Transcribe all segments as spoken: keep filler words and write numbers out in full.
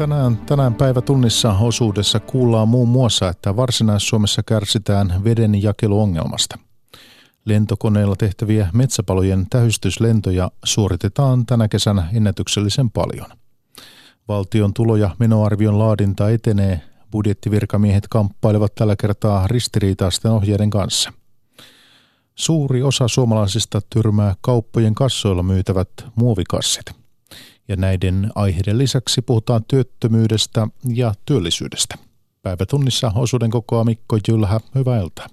Tänään, tänään Päivä tunnissa -osuudessa kuullaan muun muassa, että Varsinais-Suomessa kärsitään vedenjakeluongelmasta. Lentokoneella tehtäviä metsäpalojen tähystyslentoja suoritetaan tänä kesänä ennätyksellisen paljon. Valtion tulo- ja menoarvion laadinta etenee. Budjettivirkamiehet kamppailevat tällä kertaa ristiriitaisten ohjeiden kanssa. Suuri osa suomalaisista tyrmää kauppojen kassoilla myytävät muovikassit. Ja näiden aiheiden lisäksi puhutaan työttömyydestä ja työllisyydestä. Päivätunnissa osuuden kokoaa Mikko Jylhä, hyvää iltaa.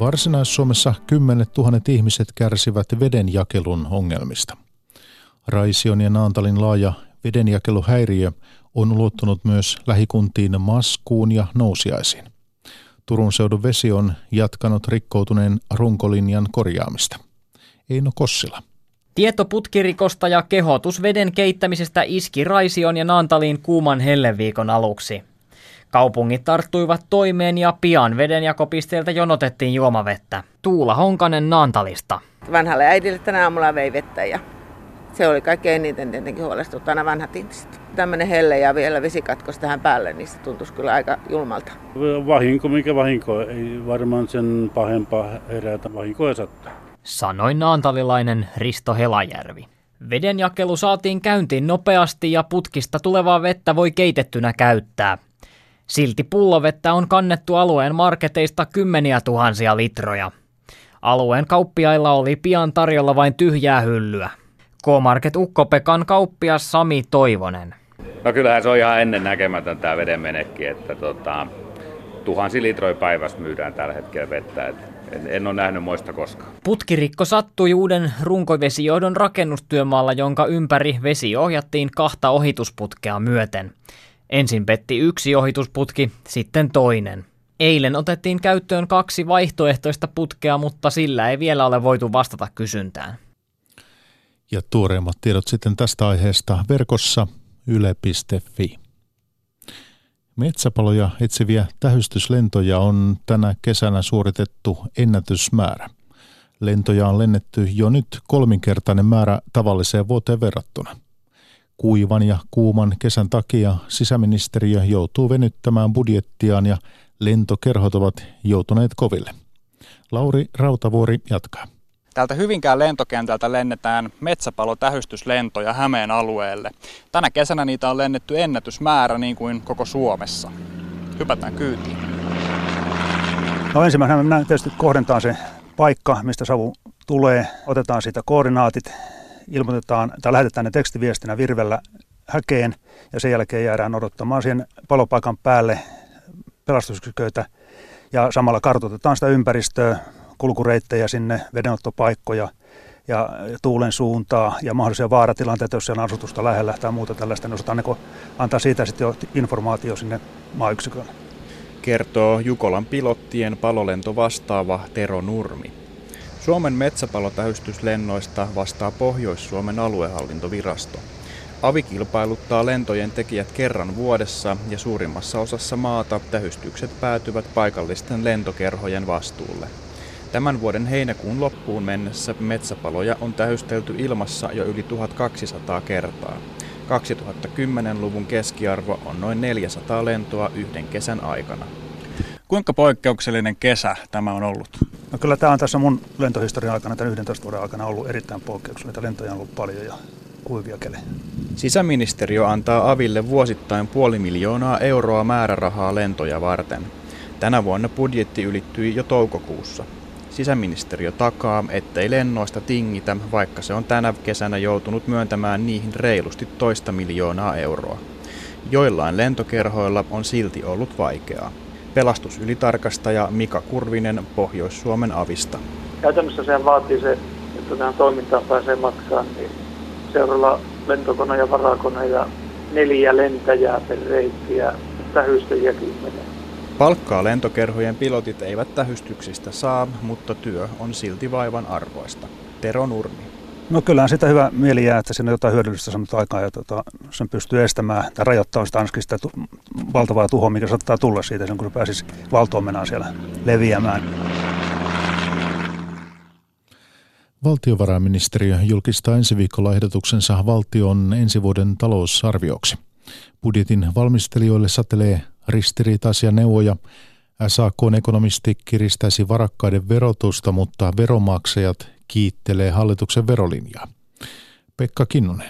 Varsinais-Suomessa kymmenet tuhannet ihmiset kärsivät vedenjakelun ongelmista. Raision ja Naantalin laaja vedenjakeluhäiriö on ulottunut myös lähikuntiin Maskuun ja Nousiaisiin. Turun seudun vesi on jatkanut rikkoutuneen runkolinjan korjaamista. Eino Kossila. Tieto putkirikosta ja kehotus veden keittämisestä iski Raision ja Naantaliin kuuman helleviikon aluksi. Kaupungit tarttuivat toimeen ja pian vedenjakopisteeltä jonotettiin juomavettä. Tuula Honkanen Naantalista. Vanhalle äidille tänä aamulla vei vettä ja se oli kaikkein eniten tietenkin huolestuttaa aina vanhat ihmiset. Tämmöinen helle ja vielä vesikatkos tähän päälle, niin se tuntuisi kyllä aika julmalta. Vahinko mikä vahinko, ei varmaan sen pahempaa erätä vahinkoa sattaa. Sanoi naantalilainen Risto Helajärvi. Vedenjakelu saatiin käyntiin nopeasti ja putkista tulevaa vettä voi keitettynä käyttää. Silti pullovettä on kannettu alueen marketeista kymmeniä tuhansia litroja. Alueen kauppiailla oli pian tarjolla vain tyhjää hyllyä. K-Market Ukko-Pekan kauppias Sami Toivonen. No kyllähän se on ihan ennennäkemätön tämä vedenmenekki, että tota, tuhansi litroja päivässä myydään tällä hetkellä vettä. Et en, en ole nähnyt moista koskaan. Putkirikko sattui uuden runkovesijohdon rakennustyömaalla, jonka ympäri vesi ohjattiin kahta ohitusputkea myöten. Ensin petti yksi ohitusputki, sitten toinen. Eilen otettiin käyttöön kaksi vaihtoehtoista putkea, mutta sillä ei vielä ole voitu vastata kysyntään. Ja tuoreimmat tiedot sitten tästä aiheesta verkossa yle piste fi. Metsäpaloja etsiviä tähystyslentoja on tänä kesänä suoritettu ennätysmäärä. Lentoja on lennetty jo nyt kolminkertainen määrä tavalliseen vuoteen verrattuna. Kuivan ja kuuman kesän takia sisäministeriö joutuu venyttämään budjettiaan ja lentokerhot ovat joutuneet koville. Lauri Rautavuori jatkaa. Täältä Hyvinkään lentokentältä lennetään metsäpalotähystyslentoja Hämeen alueelle. Tänä kesänä niitä on lennetty ennätysmäärä niin kuin koko Suomessa. Hypätään kyytiin. No ensimmäisenä minä tietysti kohdentaan se paikka, mistä savu tulee. Otetaan siitä koordinaatit, ilmoitetaan tai lähetetään ne tekstiviestinä virvellä häkeen ja sen jälkeen jäädään odottamaan siihen palopaikan päälle pelastusyksiköitä ja samalla kartoitetaan sitä ympäristöä. Kulkureittejä sinne, vedenottopaikkoja ja tuulen suuntaa ja mahdollisia vaaratilanteita, jos siellä on asutusta lähellä tai muuta tällaista, niin osataan niin antaa siitä sitten jo informaatio sinne maayksikölle. Kertoo Jukolan pilottien palolentovastaava Tero Nurmi. Suomen metsäpalotähystyslennoista vastaa Pohjois-Suomen aluehallintovirasto. Avi kilpailuttaa lentojen tekijät kerran vuodessa ja suurimmassa osassa maata tähystykset päätyvät paikallisten lentokerhojen vastuulle. Tämän vuoden heinäkuun loppuun mennessä metsäpaloja on tähystelty ilmassa jo yli tuhatkaksisataa kertaa. kaksituhattakymmenen-luvun keskiarvo on noin neljäsataa lentoa yhden kesän aikana. Kuinka poikkeuksellinen kesä tämä on ollut? No kyllä tämä on tässä mun lentohistorian aikana, tämän yhdentoista vuoden aikana ollut erittäin poikkeuksellinen. Lentoja on ollut paljon ja kuivia kelejä. Sisäministeriö antaa aville vuosittain puoli miljoonaa euroa määrärahaa lentoja varten. Tänä vuonna budjetti ylittyi jo toukokuussa. Sisäministeriö takaa, ettei lennoista tingitä, vaikka se on tänä kesänä joutunut myöntämään niihin reilusti toista miljoonaa euroa. Joillain lentokerhoilla on silti ollut vaikeaa. Pelastusylitarkastaja Mika Kurvinen Pohjois-Suomen avista. Käytännössä se vaatii se, että tähän toimintaan pääsee maksamaan, niin seuralla lentokone ja varakone ja neljä lentäjää per reitti ja tähystäjiäkin menee. Palkkaa lentokerhojen pilotit eivät tähystyksistä saa, mutta työ on silti vaivan arvoista. Tero Nurmi. No kyllähän sitä hyvä mieli jää, että siinä on jotain hyödyllistä saanut aikaa ja tota, sen pystyy estämään tai rajoittamaan sitä ainakin sitä tu- valtavaa tuhoa, mikä saattaa tulla siitä, kun se pääsisi valtoon mennään siellä leviämään. Valtiovarainministeriö julkistaa ensi viikolla ehdotuksensa valtion ensi vuoden talousarvioksi. Budjetin valmistelijoille satelee ristiriitaisia neuvoja. S A K:n ekonomisti kiristäisi varakkaiden verotusta, mutta veronmaksajat kiittelee hallituksen verolinjaa. Pekka Kinnunen.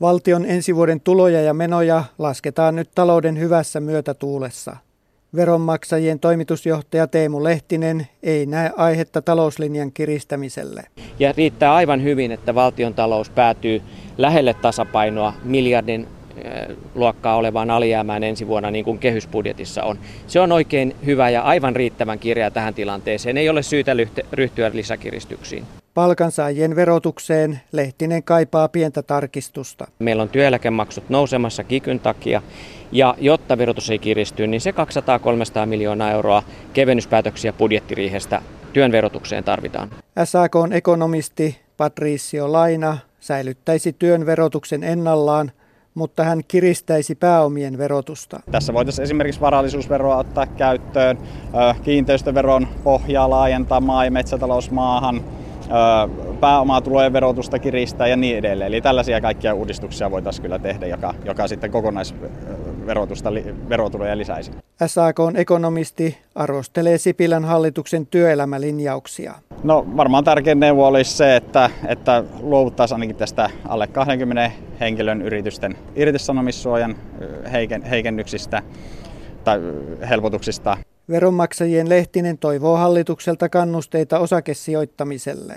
Valtion ensi vuoden tuloja ja menoja lasketaan nyt talouden hyvässä myötätuulessa. Veronmaksajien toimitusjohtaja Teemu Lehtinen ei näe aihetta talouslinjan kiristämiselle. Ja riittää aivan hyvin, että valtion talous päätyy lähelle tasapainoa miljardin luokkaa olevaan alijäämään ensi vuonna, niin kuin kehysbudjetissa on. Se on oikein hyvä ja aivan riittävän kirja tähän tilanteeseen. Ei ole syytä ryhtyä lisäkiristyksiin. Palkansaajien verotukseen Lehtinen kaipaa pientä tarkistusta. Meillä on työeläkemaksut nousemassa kikyn takia, ja jotta verotus ei kiristy, niin se kaksisataa kolmesataa miljoonaa euroa kevennyspäätöksiä budjettiriihestä työn verotukseen tarvitaan. S A K:n ekonomisti Patricio Laina säilyttäisi työn verotuksen ennallaan, mutta hän kiristäisi pääomien verotusta. Tässä voitaisiin esimerkiksi varallisuusveroa ottaa käyttöön, kiinteistöveron pohjaa laajentaa maa- ja metsätalousmaahan, pääomatulojen verotusta kiristää ja niin edelleen. Eli tällaisia kaikkia uudistuksia voitaisiin kyllä tehdä, joka, joka sitten kokonaisverotusta, verotuloja lisäisi. S A K:n ekonomisti arvostelee Sipilän hallituksen työelämälinjauksia. No varmaan tärkein neuvo olisi se, että, että luovuttaisiin ainakin tästä alle kahdenkymmenen henkilön yritysten irtisanomissuojan heikennyksistä tai helpotuksista. Veronmaksajien Lehtinen toivoo hallitukselta kannusteita osakesijoittamiselle.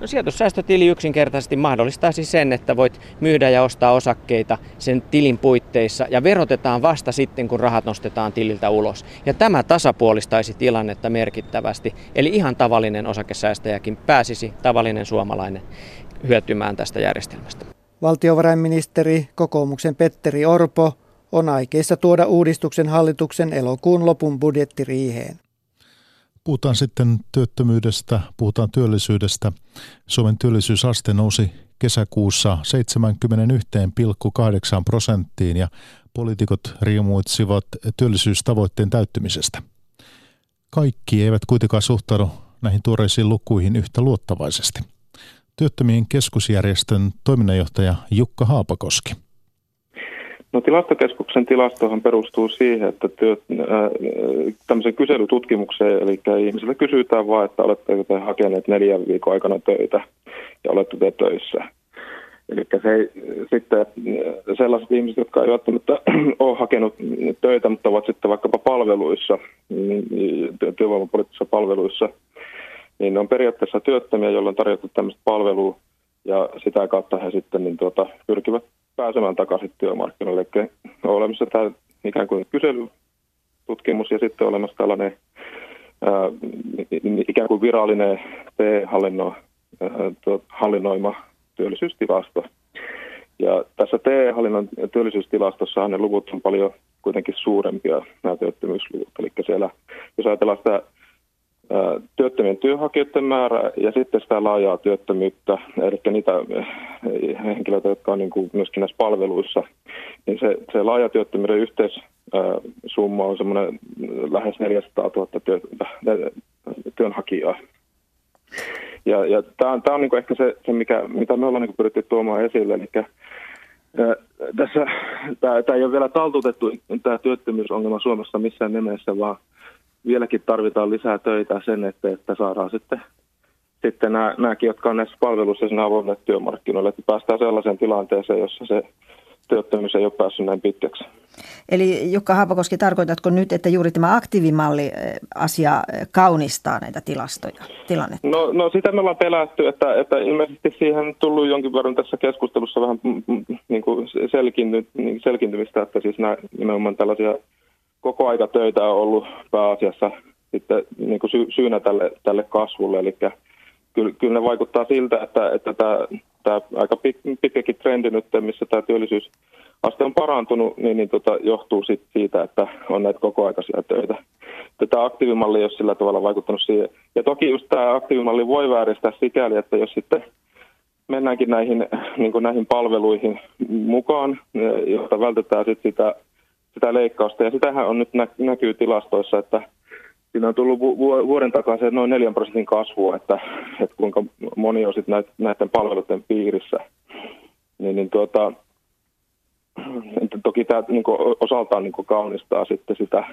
No, sijoitussäästötili yksinkertaisesti mahdollistaisi sen, että voit myydä ja ostaa osakkeita sen tilin puitteissa ja verotetaan vasta sitten, kun rahat nostetaan tililtä ulos. Ja tämä tasapuolistaisi tilannetta merkittävästi, eli ihan tavallinen osakesäästäjäkin pääsisi, tavallinen suomalainen, hyötymään tästä järjestelmästä. Valtiovarainministeri, kokoomuksen Petteri Orpo, on aikeissa tuoda uudistuksen hallituksen elokuun lopun budjettiriiheen. Puhutaan sitten työttömyydestä, puhutaan työllisyydestä. Suomen työllisyysaste nousi kesäkuussa seitsemänkymmentäyksi pilkku kahdeksan prosenttiin ja poliitikot riemuitsivat työllisyystavoitteen täyttymisestä. Kaikki eivät kuitenkaan suhtaudu näihin tuoreisiin lukuihin yhtä luottavaisesti. Työttömien keskusjärjestön toiminnanjohtaja Jukka Haapakoski. No, tilastokeskuksen tilastohan perustuu siihen, että työt, äh, tämmöiseen kyselytutkimukseen, eli ihmisille kysytään vaan, että oletteko te hakeneet neljän viikon aikana töitä ja olette te töissä. Eli se, sitten sellaiset ihmiset, jotka eivät ole hakenut töitä, mutta ovat sitten vaikkapa palveluissa, työvoimapoliittisissa palveluissa, niin ne on periaatteessa työttömiä, joilla on tarjottu tämmöistä palvelua ja sitä kautta he sitten niin tuota, pyrkivät pääsemään takaisin työmarkkinoille. Eli on olemassa tämä ikään kuin kyselytutkimus ja sitten on olemassa tällainen ää, ikään kuin virallinen T E-hallinnoima työllisyystilasto. Ja tässä T E-hallinnon työllisyystilastossahan ne luvut on paljon kuitenkin suurempia, nämä työttömyysluvut. Eli siellä, jos ajatellaan sitä työttömien työnhakijoiden määrä ja sitten sitä laajaa työttömyyttä, eli niitä henkilöitä, jotka on niin kuin myöskin näissä palveluissa, niin se, se laaja työttömyyden yhteissumma on semmoinen lähes neljäsataatuhatta työ, työnhakijaa. Ja, ja tämä on, tämä on niin kuin ehkä se, se mikä, mitä me ollaan niin kuin pyritty tuomaan esille, eli tässä, tämä, tämä ei ole vielä taltutettu tämä työttömyysongelma Suomessa missään nimessä, vaan vieläkin tarvitaan lisää töitä sen, että, että saadaan sitten, sitten nämä, nämäkin, jotka on näissä palveluissa sinä avoimille työmarkkinoille, että päästään sellaiseen tilanteeseen, jossa se työttömyys ei ole päässyt näin pitkäksi. Eli Jukka Haapakoski, tarkoitatko nyt, että juuri tämä aktiivimalli-asia kaunistaa näitä tilastoja, tilannetta? No, no sitä me ollaan pelätty, että, että ilmeisesti siihen on tullut jonkin verran tässä keskustelussa vähän niin kuin selkiinty, niin selkiintymistä, että siis nämä nimenomaan tällaisia koko aika töitä on ollut pääasiassa sitten niin kuin sy- syynä tälle, tälle kasvulle, eli kyllä, kyllä ne vaikuttaa siltä, että, että tämä, tämä aika pitkäkin trendi nyt, missä tämä työllisyysaste on parantunut, niin, niin tota, johtuu sit siitä, että on näitä kokoaikaisia töitä. Tämä aktiivimalli ei ole sillä tavalla vaikuttanut siihen. Ja toki just tämä aktiivimalli voi vääristää sikäli, että jos sitten mennäänkin näihin, niin kuin näihin palveluihin mukaan, jotta vältetään sit sitä... sitä leikkausta, ja sitähän on nyt nä- näkyy tilastoissa, että siinä on tullut vuoden takaisin noin neljän prosentin kasvua, että, että kuinka moni on sitten näiden palveluiden piirissä. Niin, niin tuota, että toki tämä niin kuin osaltaan niin kuin kaunistaa sitten sitä,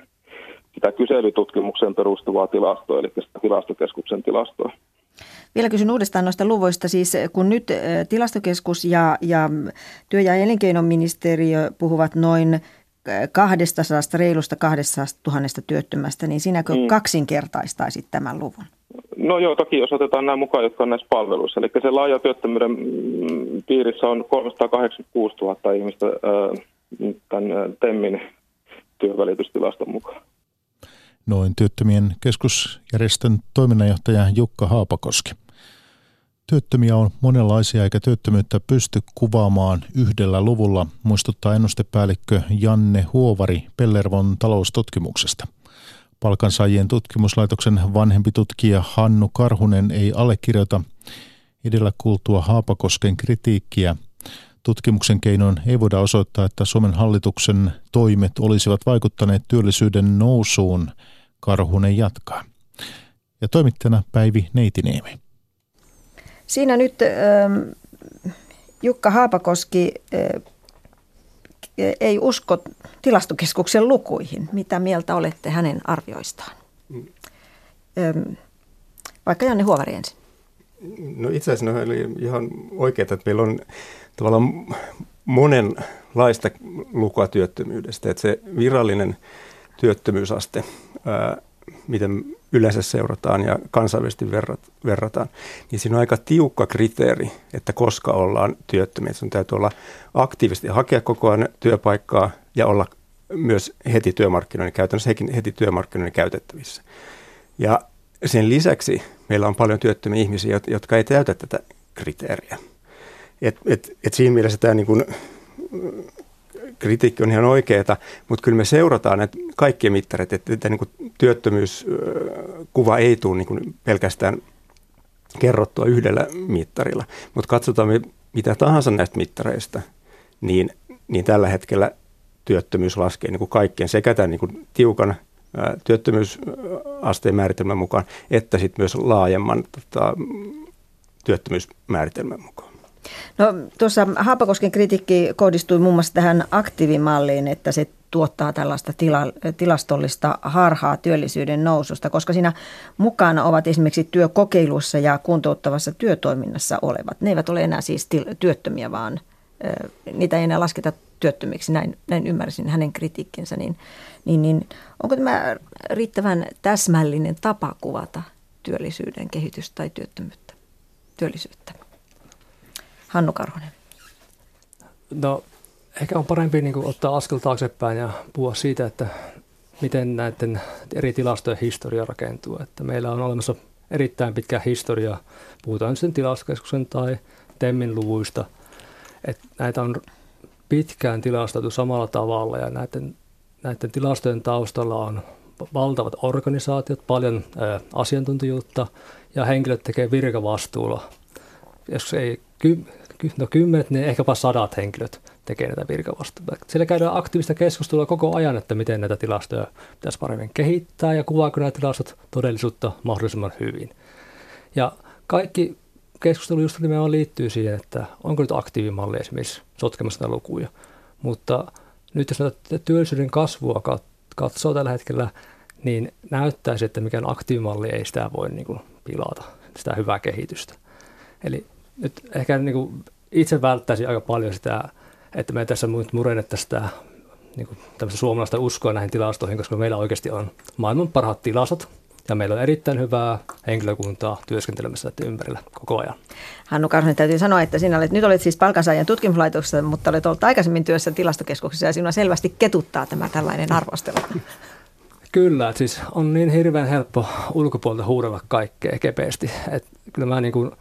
sitä kyselytutkimukseen perustuvaa tilastoa, eli sitä tilastokeskuksen tilastoa. Vielä kysyn uudestaan noista luvuista. Siis kun nyt tilastokeskus ja, ja työ- ja elinkeinoministeriö puhuvat noin kahdestasadasta, reilusta kahdestasadasta tuhannesta työttömästä, niin sinäkö mm. kaksinkertaistaisit tämän luvun? No joo, toki jos otetaan nämä mukaan, jotka on näissä palveluissa. Eli se laaja työttömyyden piirissä on kolmesataakahdeksankymmentäkuusituhatta ihmistä tämän TEMin työnvälitystilaston mukaan. Noin työttömien keskusjärjestön toiminnanjohtaja Jukka Haapakoski. Työttömiä on monenlaisia eikä työttömyyttä pysty kuvaamaan yhdellä luvulla, muistuttaa ennustepäällikkö Janne Huovari Pellervon taloustutkimuksesta. Palkansaajien tutkimuslaitoksen vanhempi tutkija Hannu Karhunen ei allekirjoita edellä kuultua Haapakosken kritiikkiä. Tutkimuksen keinoin ei voida osoittaa, että Suomen hallituksen toimet olisivat vaikuttaneet työllisyyden nousuun. Karhunen jatkaa. Ja toimittajana Päivi Neitiniemi. Siinä nyt ähm, Jukka Haapakoski äh, ei usko tilastokeskuksen lukuihin. Mitä mieltä olette hänen arvioistaan? Mm. Ähm, vaikka Janne Huovari ensin. No itse asiassa ne oli ihan oikeita, että meillä on tavallaan monenlaista lukua työttömyydestä. Että se virallinen työttömyysaste, ää, miten yleensä seurataan ja kansainvälisesti verrat, verrataan, niin siinä on aika tiukka kriteeri, että koska ollaan työttömiä. Sun täytyy olla aktiivisesti hakea koko ajan työpaikkaa ja olla myös heti työmarkkinoiden käytännössä heti työmarkkinoiden käytettävissä. Ja sen lisäksi meillä on paljon työttömiä ihmisiä, jotka ei täytä tätä kriteeriä. Et, et, et siinä mielessä tämä niin kun, kritiikki on ihan oikeaa, mutta kyllä me seurataan näitä kaikkia mittareita, että, että niin työttömyyskuva ei tule niin pelkästään kerrottua yhdellä mittarilla. Mutta katsotaan me mitä tahansa näistä mittareista, niin, niin tällä hetkellä työttömyys laskee niin kaikkien sekä tämän niin tiukan työttömyysasteen määritelmän mukaan, että sitten myös laajemman tota, työttömyysmääritelmän mukaan. No tuossa Haapakosken kritiikki kohdistui muun muassa tähän aktiivimalliin, että se tuottaa tällaista tila, tilastollista harhaa työllisyyden noususta, koska siinä mukana ovat esimerkiksi työkokeilussa ja kuntouttavassa työtoiminnassa olevat. Ne eivät ole enää siis työttömiä, vaan ö, niitä ei enää lasketa työttömiksi. Näin, näin ymmärsin hänen kritiikkinsä. Niin, niin, niin, onko tämä riittävän täsmällinen tapa kuvata työllisyyden kehitystä tai työttömyyttä, työllisyyttä? Hannu Karhunen. No ehkä on parempi niin kuin ottaa askel taaksepäin ja puhua siitä, että miten näiden eri tilastojen historia rakentuu. Että meillä on olemassa erittäin pitkä historia, puhutaan sen tilastokeskuksen tai TEMin luvuista. Että näitä on pitkään tilastoitu samalla tavalla ja näiden, näiden tilastojen taustalla on valtavat organisaatiot, paljon ää, asiantuntijuutta ja henkilöt tekee virkavastuulla. Jos ei No kymmenet, niin ehkäpä sadat henkilöt tekee näitä virkavastuuta. Siellä käydään aktiivista keskustelua koko ajan, että miten näitä tilastoja pitäisi paremmin kehittää ja kuvaako nämä tilastot todellisuutta mahdollisimman hyvin. Ja kaikki keskustelu just nimenomaan liittyy siihen, että onko nyt aktiivimalli esimerkiksi sotkemassa näitä lukuja. Mutta nyt jos näitä työllisyyden kasvua katsoo tällä hetkellä, niin näyttäisi, että mikään aktiivimalli ei sitä voi niin kuin pilata, sitä hyvää kehitystä. Eli nyt ehkä niin kuin itse välttäisin aika paljon sitä, että me tässä nyt murennettaisiin sitä niin kuin tämmöistä suomalaista uskoa näihin tilastoihin, koska meillä oikeasti on maailman parhaat tilastot ja meillä on erittäin hyvää henkilökuntaa työskentelemässä ympärillä koko ajan. Hannu Karhunen, täytyy sanoa, että sinä olet, nyt olet siis palkansaajan tutkimuslaitoksessa, mutta olet ollut aikaisemmin työssä tilastokeskuksessa ja sinua selvästi ketuttaa tämä tällainen arvostelu. Kyllä, että siis on niin hirveän helppo ulkopuolelta huudella kaikkea kepeästi, että kyllä mä niin kuin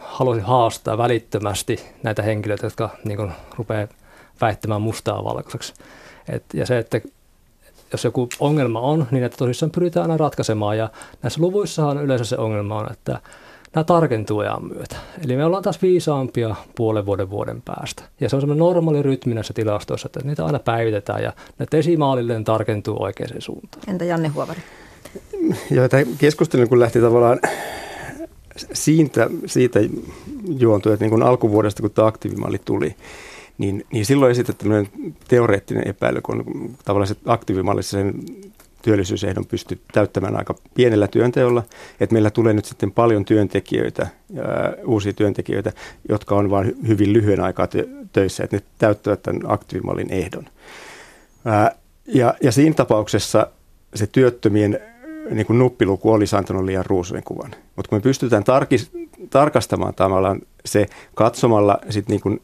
haluaisin haastaa välittömästi näitä henkilöitä, jotka niin kuin rupeaa väittämään mustaa valkoiseksi. Et, ja se, että jos joku ongelma on, niin että tosissaan pyritään aina ratkaisemaan. Ja näissä luvuissahan yleensä se ongelma on, että nämä tarkentuu ajan myötä. Eli me ollaan taas viisaampia puolen vuoden vuoden päästä. Ja se on semmoinen normaali rytmi näissä tilastoissa, että niitä aina päivitetään ja ne desimaalilleen tarkentuu oikeaan suuntaan. Entä Janne Huovari? Ja tämä keskustelu kun lähti tavallaan siitä, siitä juontuu, että niin kuin alkuvuodesta, kun tämä aktiivimalli tuli, niin, niin silloin esitettiin tämmöinen teoreettinen epäily, kun tavallaan aktiivimallissa sen työllisyysehdon pystyi täyttämään aika pienellä työnteolla, että meillä tulee nyt sitten paljon työntekijöitä, ää, uusia työntekijöitä, jotka on vain hyvin lyhyen aikaa töissä, että ne täyttävät tämän aktiivimallin ehdon. Ää, ja, ja siinä tapauksessa se työttömien niin kuin nuppiluku olisi antanut liian ruusuin kuvan. Mutta kun me pystytään tarkis, tarkastamaan tavallaan se katsomalla sit niin kuin,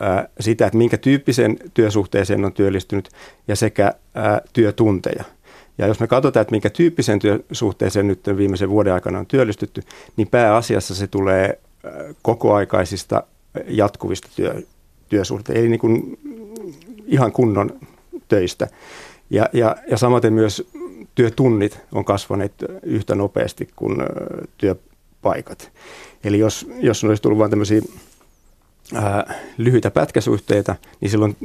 ää, sitä, että minkä tyyppiseen työsuhteeseen on työllistynyt ja sekä ää, työtunteja. Ja jos me katsotaan, että minkä tyyppiseen työsuhteeseen nyt viimeisen vuoden aikana on työllistytty, niin pääasiassa se tulee kokoaikaisista jatkuvista työ, työsuhteista, eli niin kuin ihan kunnon töistä. Ja, ja, ja samaten myös työtunnit on kasvaneet yhtä nopeasti kuin työpaikat. Eli jos, jos olisi tullut vain tämmöisiä ää, lyhyitä pätkäsuhteita, niin silloin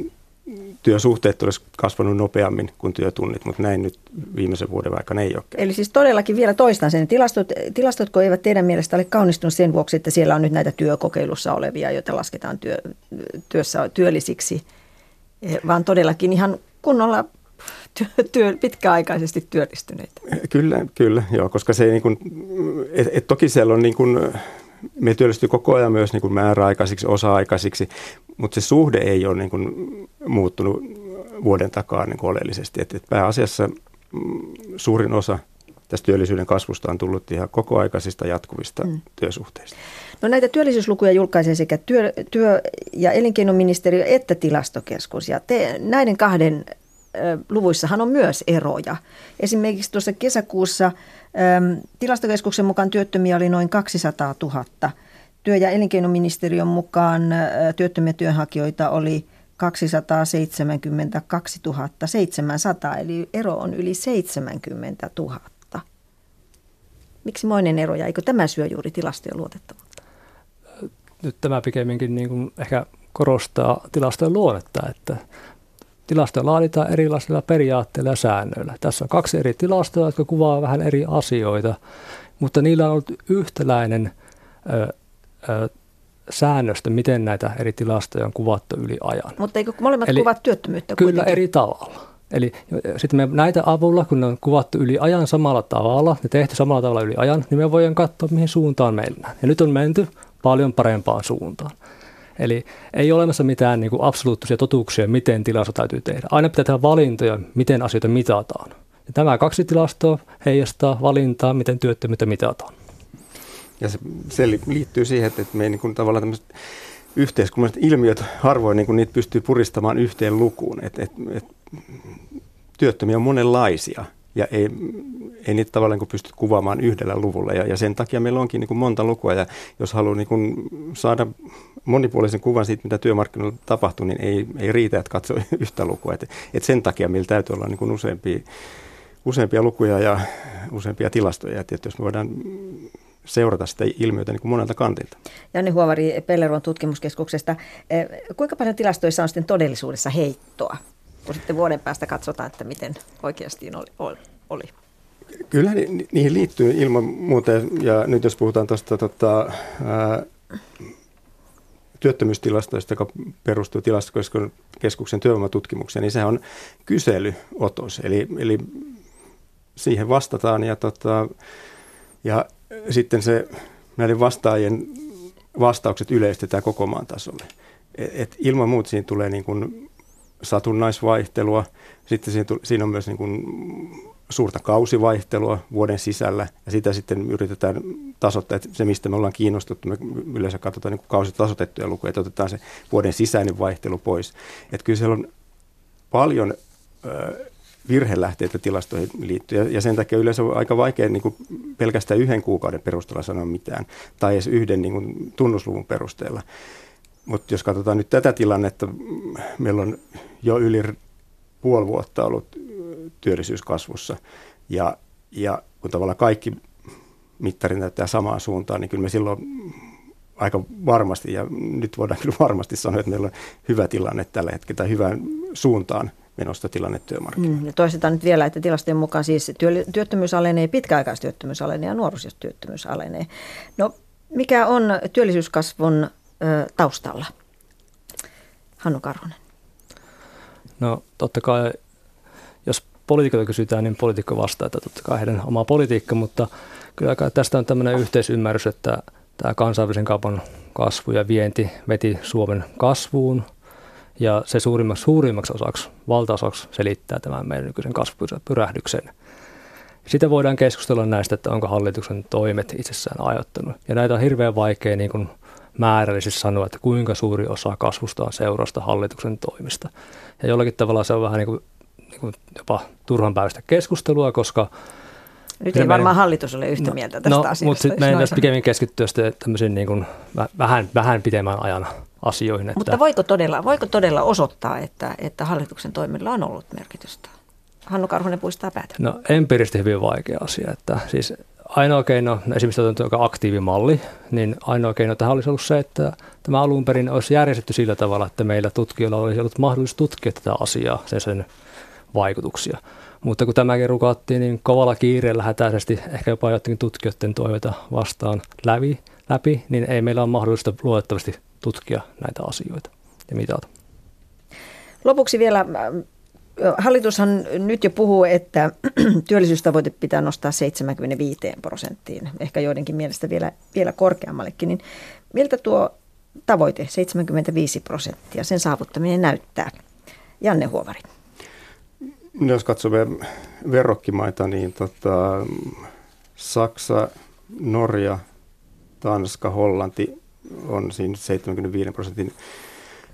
työsuhteet olisi kasvanut nopeammin kuin työtunnit, mutta näin nyt viimeisen vuoden aikana ei ole. Eli siis todellakin vielä toistan sen. Tilastot, tilastotko eivät teidän mielestä ole kaunistunut sen vuoksi, että siellä on nyt näitä työkokeilussa olevia, joita lasketaan työ, työssä työllisiksi, vaan todellakin ihan kunnolla työ, työ, pitkäaikaisesti työllistyneitä. Kyllä, kyllä, joo, koska se niin kuin, et, et toki siellä on niin kuin, me työllistyy koko ajan myös niin kuin määräaikaisiksi, osa-aikaisiksi, mutta se suhde ei ole niin kuin muuttunut vuoden takaa niin kuin oleellisesti. Et, et pääasiassa suurin osa tästä työllisyyden kasvusta on tullut ihan kokoaikaisista jatkuvista mm. työsuhteista. No näitä työllisyyslukuja julkaisee sekä työ, työ- ja elinkeinoministeriö että tilastokeskus. Ja te, näiden kahden ö, luvuissahan on myös eroja. Esimerkiksi tuossa kesäkuussa ö, tilastokeskuksen mukaan työttömiä oli noin kaksisataatuhatta. Työ- ja elinkeinoministeriön mukaan työttömiä työnhakijoita oli kaksisataaseitsemänkymmentäkaksituhatta seitsemänsataa, eli ero on yli seitsemänkymmentätuhatta. Miksi moinen eroja? Eikö tämä syö juuri tilastojen luotettavuutta? Nyt tämä pikemminkin niin kuin ehkä korostaa tilastojen luonnetta, että tilastoja laaditaan erilaisilla periaatteilla ja säännöillä. Tässä on kaksi eri tilastoa, jotka kuvaa vähän eri asioita, mutta niillä on ollut yhtäläinen ö, ö, säännöstä, miten näitä eri tilastoja on kuvattu yli ajan. Mutta eikö molemmat eli kuvat työttömyyttä? Kyllä kuitenkin eri tavalla. Eli sitten me näitä avulla, kun ne on kuvattu yli ajan samalla tavalla, ne tehty samalla tavalla yli ajan, niin me voidaan katsoa, mihin suuntaan mennään. Ja nyt on menty paljon parempaan suuntaan. Eli ei ole olemassa mitään niin kuin absoluuttisia totuuksia, miten tilasto täytyy tehdä. Aina pitää tehdä valintoja, miten asioita mitataan. Ja tämä kaksi tilastoa heijastaa valintaa, miten työttömyyttä mitataan. Ja se, se liittyy siihen, että me niin kuin tavallaan tämmöiset yhteiskunnalliset ilmiöt harvoin niin kuin niitä pystyy puristamaan yhteen lukuun. Et, et, et, työttömiä on monenlaisia ja ei, ei niitä tavallaan niin kuin pysty kuvaamaan yhdellä luvulla. Ja, ja sen takia meillä onkin niin kuin monta lukua ja jos haluaa niin kuin saada monipuolisen kuvan siitä, mitä työmarkkinoilla tapahtuu, niin ei, ei riitä, että katsoo yhtä lukua. Et, et sen takia meillä täytyy olla niin kuin useampia, useampia lukuja ja useampia tilastoja. Et, et jos me voidaan seurata sitä ilmiötä niin kuin monelta kantilta. Janne Huovari Pellervon tutkimuskeskuksesta. Kuinka paljon tilastoissa on sitten todellisuudessa heittoa, kun sitten vuoden päästä katsotaan, että miten oikeasti oli? Kyllä ni- niihin liittyy ilman muuta. Ja nyt jos puhutaan tuosta tota, työttömyystilastoista, joka perustuu tilastokeskuksen työvoimatutkimukseen, niin se on kyselyotos. Eli, eli siihen vastataan ja, tota, ja sitten se, näiden vastaajien vastaukset yleistetään koko maan tasolle. Et ilman muuta siinä tulee niin kuin satunnaisvaihtelua, sitten siinä, tu- siinä on myös niin kuin suurta kausivaihtelua vuoden sisällä ja sitä sitten yritetään tasoittaa. Et se, mistä me ollaan kiinnostuttu, me yleensä katsotaan niin kuin kausitasoitettuja lukuja, että otetaan se vuoden sisäinen vaihtelu pois. Et kyllä siellä on paljon Öö, virhelähteitä tilastoihin liittyy ja sen takia yleensä on aika vaikea niin kuin pelkästään yhden kuukauden perusteella sanoa mitään tai edes yhden niin kuin tunnusluvun perusteella. Mutta jos katsotaan nyt tätä tilannetta, meillä on jo yli puoli vuotta ollut työllisyyskasvussa ja, ja kun tavallaan kaikki mittarit näyttää samaan suuntaan, niin kyllä me silloin aika varmasti ja nyt voidaan kyllä varmasti sanoa, että meillä on hyvä tilanne tällä hetkellä tai hyvään suuntaan menosta tilanne työmarkkinoilla. Mm, toistetaan nyt vielä, että tilastojen mukaan siis työttömyys alenee, pitkäaikaistyöttömyys alenee ja nuorisotyöttömyys alenee. No, mikä on työllisyyskasvun ö, taustalla? Hannu Karhunen. No totta kai, jos poliitikkoja kysytään, niin poliitikko vastaa, että totta kai heidän oma politiikka, mutta kyllä tästä on tämmöinen yhteisymmärrys, että tämä kansainvälisen kaupan kasvu ja vienti veti Suomen kasvuun, ja se suurimmaksi, suurimmaksi osaksi, valtaosaksi selittää tämän meidän nykyisen kasvupyrähdyksen. Sitä voidaan keskustella näistä, että onko hallituksen toimet itsessään aiottanut. Ja näitä on hirveän vaikea niin kuin määrällisesti sanoa, että kuinka suuri osa kasvusta on seurausta hallituksen toimista. Ja jollakin tavalla se on vähän niin kuin, niin kuin jopa turhanpäiväistä keskustelua, koska... Nyt ei varmaan me... hallitus ole yhtä mieltä tästä no, asiasta. No, mutta sitten meidän pitäisi pikemmin keskittyä sitten tämmöisiin niin kuin vähän, vähän pidemmän ajan asioihin. Että... Mutta voiko todella, voiko todella osoittaa, että, että hallituksen toimilla on ollut merkitystä? Hannu Karhunen puistaa päätä. No empiirisesti hyvin vaikea asia. Että siis ainoa keino, esimerkiksi joka aktiivimalli, niin ainoa keino tähän olisi ollut se, että tämä alun perin olisi järjestetty sillä tavalla, että meillä tutkijoilla olisi ollut mahdollisuus tutkia tätä asiaa, sen, sen vaikutuksia. Mutta kun tämäkin rukaattiin, niin kovalla kiireellä hätäisesti, ehkä jopa jotenkin tutkijoiden toiveita vastaan läpi, läpi, niin ei meillä ole mahdollista luotettavasti tutkia näitä asioita ja mitata. Lopuksi vielä... Hallitushan nyt jo puhuu, että työllisyystavoite pitää nostaa seitsemänkymmentäviisi prosenttiin, ehkä joidenkin mielestä vielä, vielä korkeammallekin. Niin miltä tuo tavoite seitsemänkymmentäviisi prosenttia, sen saavuttaminen näyttää? Janne Huovari. No, jos katsomme verrokkimaita, niin tota, Saksa, Norja, Tanska, Hollanti on siinä seitsemänkymmentäviisi prosentin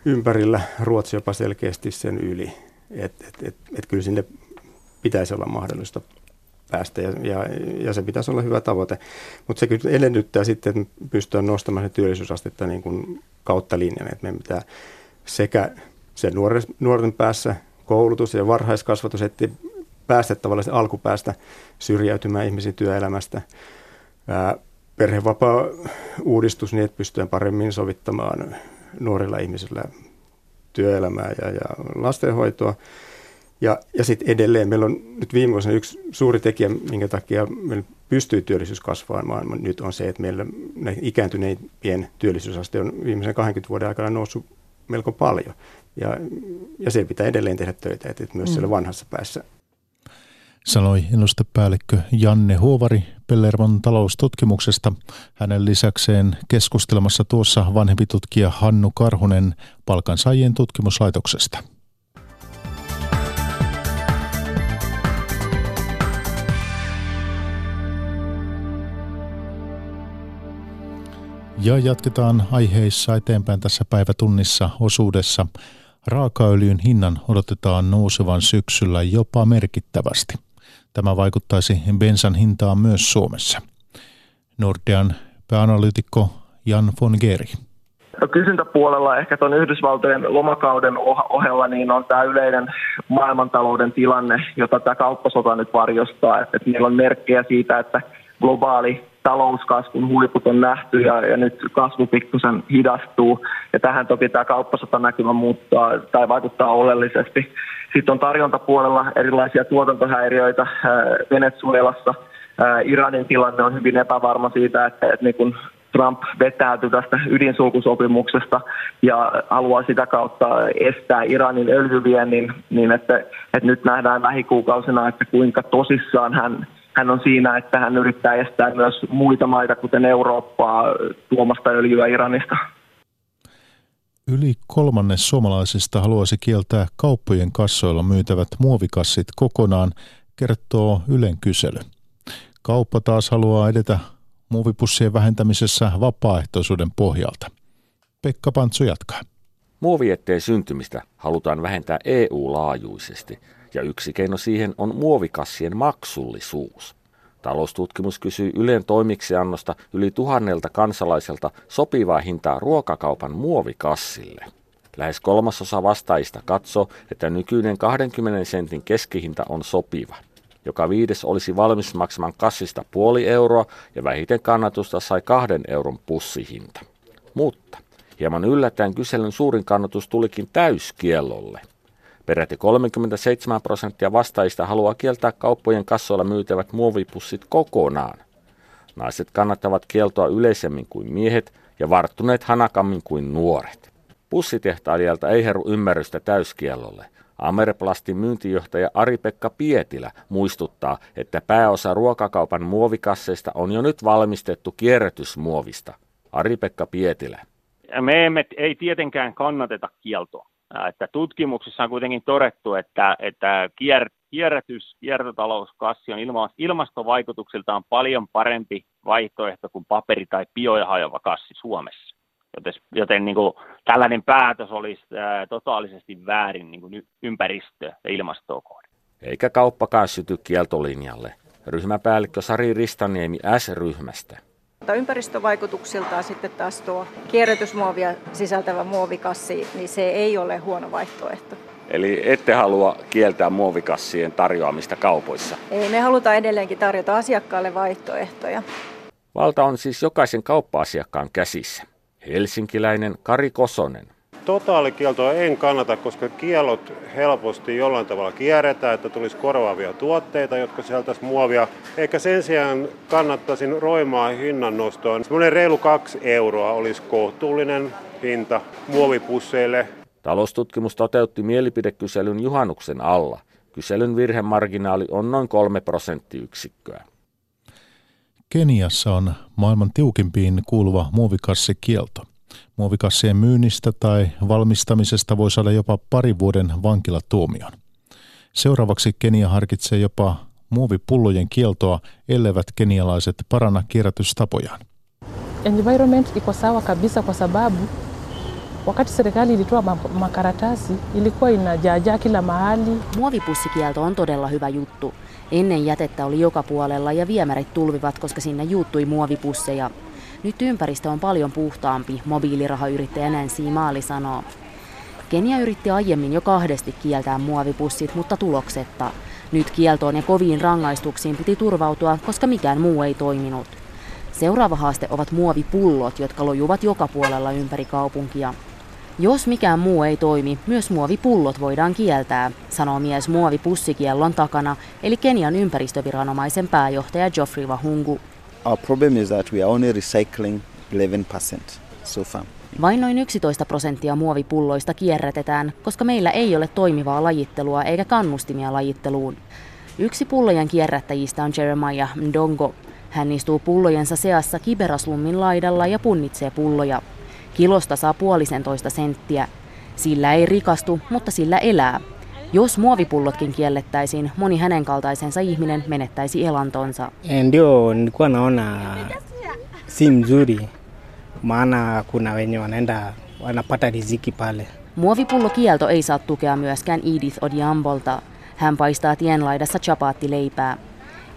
ympärillä, Ruotsi jopa selkeästi sen yli. Että et, et, et kyllä sinne pitäisi olla mahdollista päästä ja, ja, ja se pitäisi olla hyvä tavoite. Mutta se kyllä edellyttää sitten, että pystyä nostamaan se työllisyysastetta niin kuin kautta linjan. Että meidän pitää sekä se nuoren, nuorten päässä koulutus ja varhaiskasvatus, että päästä tavallaan alkupäästä syrjäytymään ihmisiä työelämästä. Ää, perhevapaa-uudistus niin, että pystytään paremmin sovittamaan nuorilla ihmisillä työelämää ja, ja lastenhoitoa. Ja, ja sitten edelleen meillä on nyt viime vuosina yksi suuri tekijä, minkä takia meillä pystyy työllisyys kasvaamaan nyt on se, että meillä ikääntyneimpien työllisyysaste on viimeisen kaksikymmentä vuoden aikana noussut melko paljon. Ja, ja se pitää edelleen tehdä töitä, että myös siellä vanhassa päässä. Sanoi ennustepäällikkö Janne Huovari Pellervon taloustutkimuksesta. Hänen lisäkseen keskustelemassa tuossa vanhempi tutkija Hannu Karhunen Palkansaajien tutkimuslaitoksesta. Ja jatketaan aiheissa eteenpäin tässä päivätunnissa osuudessa. Raakaöljyn hinnan odotetaan nousevan syksyllä jopa merkittävästi. Tämä vaikuttaisi bensan hintaan myös Suomessa. Nordean pääanalyytikko Jan von Gehry. No, kysyntäpuolella ehkä tuon Yhdysvaltojen lomakauden ohella niin on tämä yleinen maailmantalouden tilanne, jota tämä kauppasota nyt varjostaa. Että meillä on merkkejä siitä, että globaali talouskasvun huiput on nähty ja, ja nyt kasvu pikkusen hidastuu. Ja tähän toki tämä kauppasotanäkymä muuttaa tai vaikuttaa oleellisesti. Sitten on tarjontapuolella erilaisia tuotantohäiriöitä Venezuelassa. Iranin tilanne on hyvin epävarma siitä, että, että niin kun Trump vetäytyi tästä ydinsulkusopimuksesta ja haluaa sitä kautta estää Iranin öljyviennin, niin että, että nyt nähdään lähikuukausina, että kuinka tosissaan hän Hän on siinä, että hän yrittää estää myös muita maita, kuten Eurooppaa, tuomasta öljyä Iranista. Yli kolmannes suomalaisista haluaisi kieltää kauppojen kassoilla myytävät muovikassit kokonaan, kertoo Ylen kysely. Kauppa taas haluaa edetä muovipussien vähentämisessä vapaaehtoisuuden pohjalta. Pekka Pantsu jatkaa. Muovietteen syntymistä halutaan vähentää E U-laajuisesti. Ja yksi keino siihen on muovikassien maksullisuus. Taloustutkimus kysyy Ylen toimiksiannosta yli tuhannelta kansalaiselta sopivaa hintaa ruokakaupan muovikassille. Lähes kolmasosa vastaajista katsoo, että nykyinen kahdenkymmenen sentin keskihinta on sopiva. Joka viides olisi valmis maksamaan kassista puoli euroa ja vähiten kannatusta sai kahden euron pussihinta. Mutta hieman yllättäen kyselyn suurin kannatus tulikin täyskiellolle. Peräti kolmekymmentäseitsemän prosenttia vastaajista haluaa kieltää kauppojen kassoilla myytävät muovipussit kokonaan. Naiset kannattavat kieltoa yleisemmin kuin miehet ja varttuneet hanakammin kuin nuoret. Pussitehtailijalta ei heru ymmärrystä täyskiellolle. Amerplastin myyntijohtaja Ari-Pekka Pietilä muistuttaa, että pääosa ruokakaupan muovikasseista on jo nyt valmistettu kierrätysmuovista. Ari-Pekka Pietilä. Me emme, ei tietenkään kannateta kieltoa. Että tutkimuksissa on kuitenkin todettu, että, että kier, kierrätys, kiertotalouskassi on ilma, ilmastovaikutuksiltaan paljon parempi vaihtoehto kuin paperi- tai bioja hajoava kassi Suomessa. Joten, joten niin kuin, tällainen päätös olisi ää, totaalisesti väärin niin kuin ympäristöä ja ilmastoa kohden. Eikä kauppakaan syty kieltolinjalle. Ryhmäpäällikkö Sari Ristaniemi S-ryhmästä. Ympäristövaikutuksiltaan sitten taas tuo kierrätysmuovia sisältävä muovikassi, niin se ei ole huono vaihtoehto. Eli ette halua kieltää muovikassien tarjoamista kaupoissa? Ei, me halutaan edelleenkin tarjota asiakkaalle vaihtoehtoja. Valta on siis jokaisen kauppa-asiakkaan käsissä. Helsinkiläinen Kari Kosonen. Totaalikieltoa en kannata, koska kiellot helposti jollain tavalla kierretään, että tulisi korvaavia tuotteita, jotka sisältäisi muovia. Ehkä sen sijaan kannattaisin roimaa hinnannostoa. Semmoinen reilu kaksi euroa olisi kohtuullinen hinta muovipusseille. Taloustutkimus toteutti mielipidekyselyn juhannuksen alla. Kyselyn virhemarginaali on noin kolme prosenttiyksikköä. Keniassa on maailman tiukimpiin kuuluva muovikassikielto. Muovikassien myynnistä tai valmistamisesta voi saada jopa pari vuoden vankilatuomion. Seuraavaksi Kenia harkitsee jopa muovipullojen kieltoa, elleivät kenialaiset paranna kierrätystapojaan. Environment iko sawa kabisa kwa sababu wakati serikali ilitoa makaratasi ilikuwa inajaajaa kila mahali. Muovipussikielto on todella hyvä juttu. Ennen jätettä oli joka puolella ja viemärit tulvivat, koska sinne juuttui muovipusseja. Nyt ympäristö on paljon puhtaampi, mobiilirahayrittäjä Nancy Maali sanoo. Kenia yritti aiemmin jo kahdesti kieltää muovipussit, mutta tuloksetta. Nyt kieltoon ja koviin rangaistuksiin piti turvautua, koska mikään muu ei toiminut. Seuraava haaste ovat muovipullot, jotka lojuvat joka puolella ympäri kaupunkia. Jos mikään muu ei toimi, myös muovipullot voidaan kieltää, sanoo mies muovipussikiellon takana, eli Kenian ympäristöviranomaisen pääjohtaja Geoffrey Wahungu. Our problem is that we are only recycling eleven percent so far. Vain noin yksitoista prosenttia muovipulloista kierrätetään, koska meillä ei ole toimivaa lajittelua eikä kannustimia lajitteluun. Yksi pullojen kierrättäjistä on Jeremiah Dongo. Hän istuu pullojensa seassa Kiberaslummin laidalla ja punnitsee pulloja. Kilosta saa puolisentoista senttiä. Sillä ei rikastu, mutta sillä elää. Jos muovipullotkin kiellettäisiin, moni hänen kaltaisensa ihminen menettäisi elantonsa. Ndio nilikuwa naona si mzuri maana kuna wenye wanaenda wanapata riziki pale. Muovipullokielto ei saa tukea myöskään Edith Odiambolta. Hän paistaa tienlaidassa chapattileipää.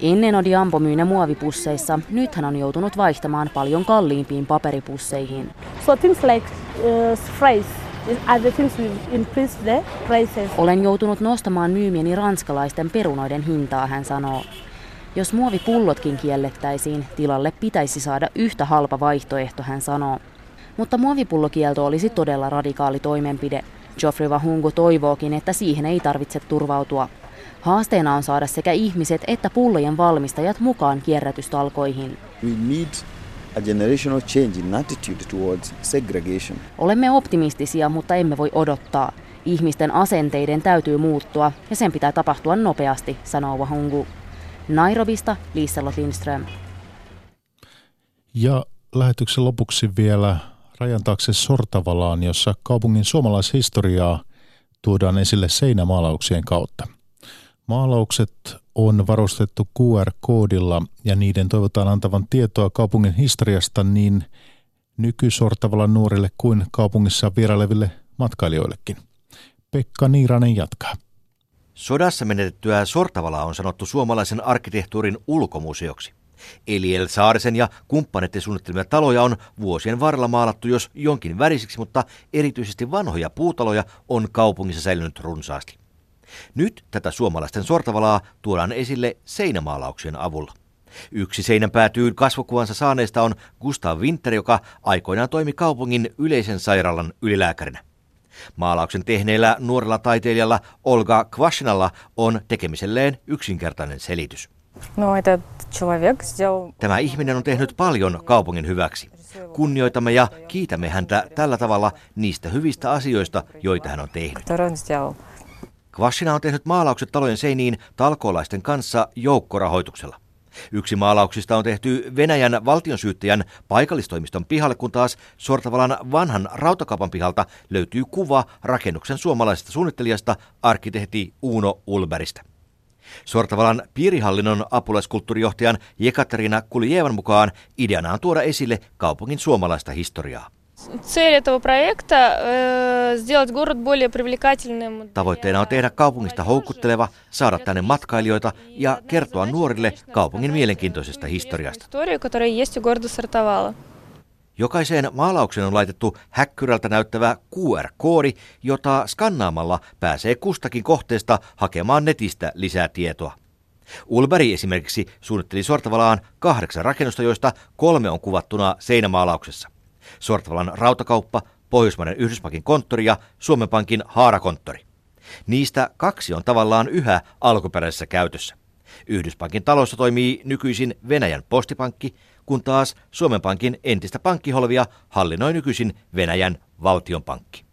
Ennen Odiambo myy ne muovipusseissa, nyt hän on joutunut vaihtamaan paljon kalliimpiin paperipusseihin. So things like uh, fries. Olen joutunut nostamaan myymieni ranskalaisten perunoiden hintaa, hän sanoo. Jos muovipullotkin kiellettäisiin, tilalle pitäisi saada yhtä halpa vaihtoehto, hän sanoo. Mutta muovipullokielto olisi todella radikaali toimenpide. Geoffrey Wahungu toivookin, että siihen ei tarvitse turvautua. Haasteena on saada sekä ihmiset että pullojen valmistajat mukaan kierrätystalkoihin. We need a generational change in attitude towards segregation. Olemme optimistisia, mutta emme voi odottaa. Ihmisten asenteiden täytyy muuttua ja sen pitää tapahtua nopeasti, sanoo Wahungu. Nairobista Liisella Lindström. Ja lähetyksen lopuksi vielä rajan taakse Sortavalaan, jossa kaupungin suomalaishistoriaa tuodaan esille seinämaalauksien kautta. Maalaukset on varustettu Q R-koodilla ja niiden toivotaan antavan tietoa kaupungin historiasta niin nyky-Sortavalan nuorille kuin kaupungissa vieraileville matkailijoillekin. Pekka Niiranen jatkaa. Sodassa menetettyä Sortavalaa on sanottu suomalaisen arkkitehtuurin ulkomuseoksi. Eliel Saarisen ja kumppaneiden suunnittelemia taloja on vuosien varrella maalattu jos jonkin värisiksi, mutta erityisesti vanhoja puutaloja on kaupungissa säilynyt runsaasti. Nyt tätä suomalaisten Sortavalaa tuodaan esille seinämaalauksien avulla. Yksi seinän päätyyn kasvokuvansa saaneista on Gustav Winter, joka aikoinaan toimi kaupungin yleisen sairaalan ylilääkärinä. Maalauksen tehneellä nuorella taiteilijalla Olga Kvashinalla on tekemiselleen yksinkertainen selitys. Tämä ihminen on tehnyt paljon kaupungin hyväksi. Kunnioitamme ja kiitämme häntä tällä tavalla niistä hyvistä asioista, joita hän on tehnyt. Kvashina on tehnyt maalaukset talojen seiniin talkoolaisten kanssa joukkorahoituksella. Yksi maalauksista on tehty Venäjän valtionsyyttäjän paikallistoimiston pihalle, kun taas Sortavalan vanhan rautakaupan pihalta löytyy kuva rakennuksen suomalaisesta suunnittelijasta, arkkitehti Uno Ulberistä. Sortavalan piirihallinnon apulaiskulttuurijohtajan Jekaterina Kuljevan mukaan ideana on tuoda esille kaupungin suomalaista historiaa. Tavoitteena on tehdä kaupungista houkutteleva, saada tänne matkailijoita ja kertoa nuorille kaupungin mielenkiintoisesta historiasta. Jokaiseen maalaukseen on laitettu häkkyrältä näyttävä Q R-koodi, jota skannaamalla pääsee kustakin kohteesta hakemaan netistä lisää tietoa. Ulberg esimerkiksi suunnitteli Sortavalaan kahdeksan rakennusta, joista kolme on kuvattuna seinämaalauksessa. Sortavalan rautakauppa, Pohjoismaiden Yhdyspankin konttori ja Suomen Pankin haarakonttori. Niistä kaksi on tavallaan yhä alkuperäisessä käytössä. Yhdyspankin talossa toimii nykyisin Venäjän postipankki, kun taas Suomen Pankin entistä pankkiholvia hallinnoi nykyisin Venäjän valtionpankki.